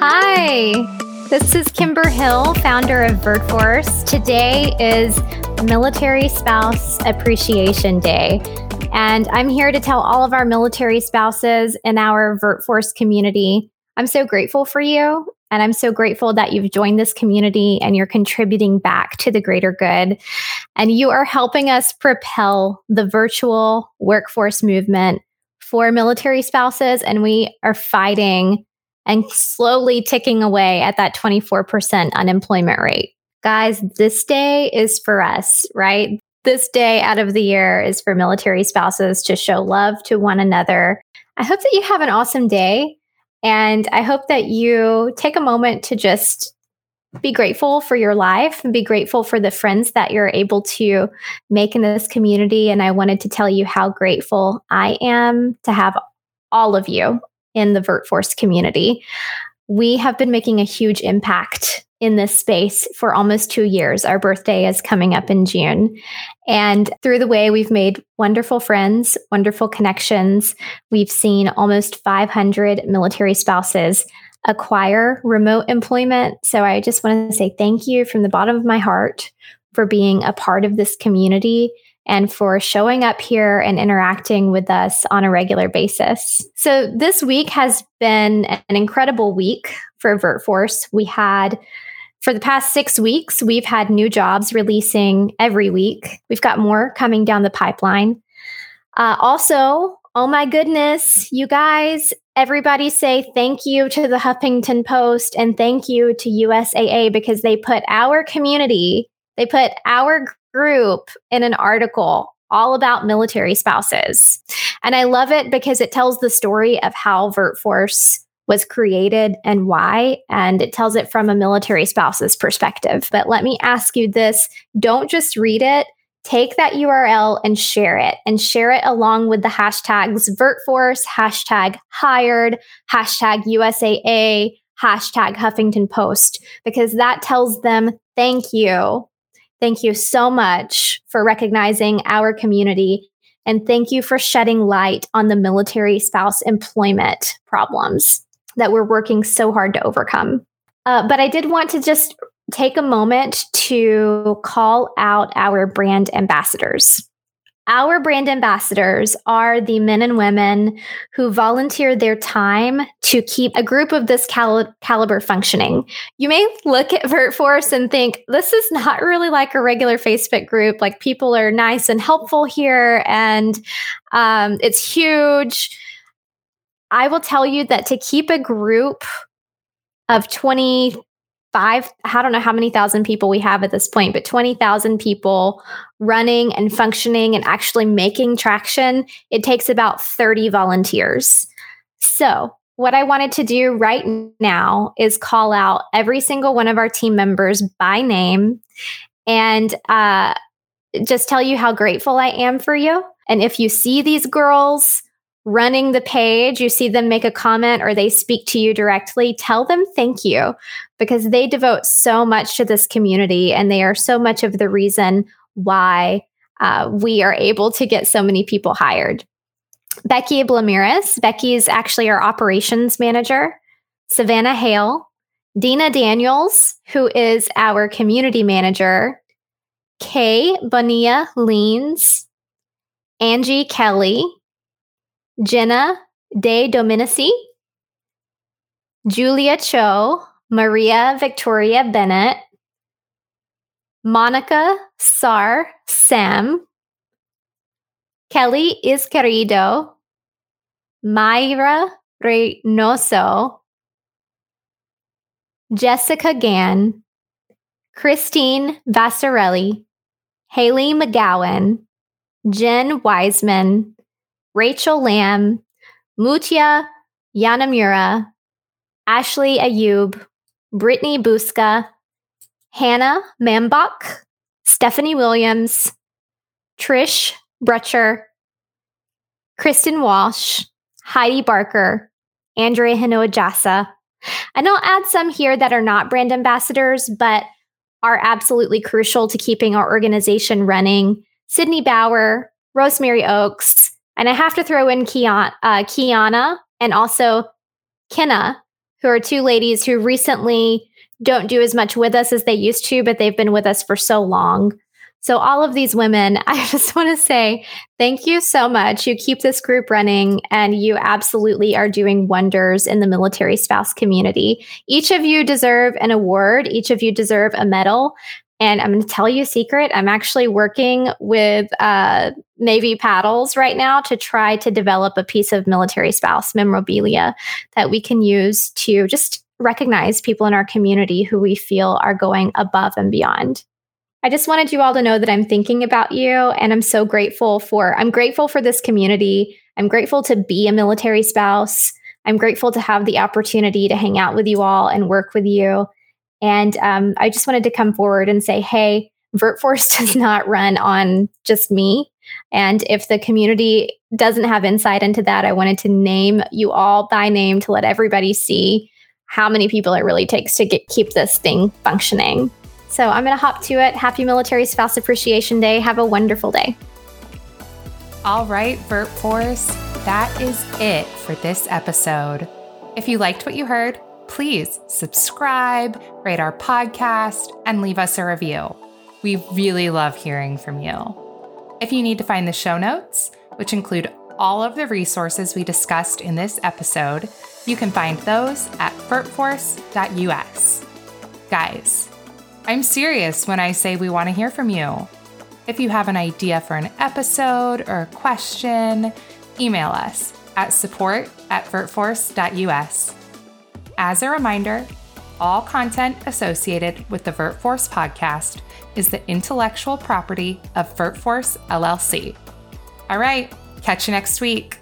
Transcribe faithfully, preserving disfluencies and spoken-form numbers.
Hi, this is Kimber Hill, founder of VirtForce. Today is Military Spouse Appreciation Day, and I'm here to tell all of our military spouses in our VirtForce community, I'm so grateful for you, and I'm so grateful that you've joined this community and you're contributing back to the greater good, and you are helping us propel the virtual workforce movement for military spouses, and we are fighting and slowly ticking away at that twenty-four percent unemployment rate. Guys, this day is for us, right? This day out of the year is for military spouses to show love to one another. I hope that you have an awesome day, and I hope that you take a moment to just be grateful for your life and be grateful for the friends that you're able to make in this community. And I wanted to tell you how grateful I am to have all of you in the VirtForce community. We have been making a huge impact in this space for almost two years. Our birthday is coming up in June. And through the way, we've made wonderful friends, wonderful connections. We've seen almost five hundred military spouses acquire remote employment. So I just want to say thank you from the bottom of my heart for being a part of this community and for showing up here and interacting with us on a regular basis. So this week has been an incredible week for VirtForce. We had, for the past six weeks, we've had new jobs releasing every week. We've got more coming down the pipeline. Uh, also, oh my goodness, you guys, everybody say thank you to the Huffington Post and thank you to U S A A, because they put our community, they put our group in an article all about military spouses. And I love it because it tells the story of how VirtForce was created and why, and it tells it from a military spouse's perspective. But let me ask you this, don't just read it. Take that U R L and share it, and share it along with the hashtags VirtForce, hashtag hired, hashtag U S A A, hashtag Huffington Post, because that tells them thank you. Thank you so much for recognizing our community, and thank you for shedding light on the military spouse employment problems that we're working so hard to overcome. Uh, but I did want to just take a moment to call out our brand ambassadors. Our brand ambassadors are the men and women who volunteer their time to keep a group of this cali- caliber functioning. You may look at VirtForce and think, this is not really like a regular Facebook group. Like, people are nice and helpful here, and um, it's huge. I will tell you that to keep a group of twenty Five, I don't know how many thousand people we have at this point, but twenty thousand people running and functioning and actually making traction, it takes about thirty volunteers. So what I wanted to do right now is call out every single one of our team members by name and uh, just tell you how grateful I am for you. And if you see these girls running the page, you see them make a comment or they speak to you directly, tell them thank you, because they devote so much to this community and they are so much of the reason why uh, we are able to get so many people hired. Becky Blamiris, Becky is actually our operations manager. Savannah Hale, Dina Daniels, who is our community manager, Kay Bonilla-Leans, Angie Kelly, Jenna De Dominici, Julia Cho, Maria Victoria Bennett, Monica Sar, Sam Kelly, Iscarido Myra Reynoso, Jessica Gann, Christine Vassarelli, Haley McGowan, Jen Wiseman, Rachel Lamb, Mutia Yanamura, Ashley Ayub, Brittany Busca, Hannah Mambach, Stephanie Williams, Trish Brecher, Kristen Walsh, Heidi Barker, Andrea Hinojasa. And I'll add some here that are not brand ambassadors, but are absolutely crucial to keeping our organization running. Sydney Bauer, Rosemary Oaks, and I have to throw in Kiana, uh, Kiana and also Kiana, who are two ladies who recently don't do as much with us as they used to, but they've been with us for so long. So all of these women, I just want to say thank you so much. You keep this group running, and you absolutely are doing wonders in the military spouse community. Each of you deserve an award. Each of you deserve a medal. And I'm going to tell you a secret. I'm actually working with uh, Navy paddles right now to try to develop a piece of military spouse memorabilia that we can use to just recognize people in our community who we feel are going above and beyond. I just wanted you all to know that I'm thinking about you, and I'm so grateful for, I'm grateful for this community. I'm grateful to be a military spouse. I'm grateful to have the opportunity to hang out with you all and work with you. And um, I just wanted to come forward and say, hey, VirtForce does not run on just me. And if the community doesn't have insight into that, I wanted to name you all by name to let everybody see how many people it really takes to get, keep this thing functioning. So I'm going to hop to it. Happy Military Spouse Appreciation Day. Have a wonderful day. All right, VirtForce, that is it for this episode. If you liked what you heard, please subscribe, rate our podcast, and leave us a review. We really love hearing from you. If you need to find the show notes, which include all of the resources we discussed in this episode, you can find those at virtforce dot U S. Guys, I'm serious when I say we want to hear from you. If you have an idea for an episode or a question, email us at support at virtforce dot U S. As a reminder, all content associated with the VirtForce podcast is the intellectual property of VirtForce L L C. All right, catch you next week.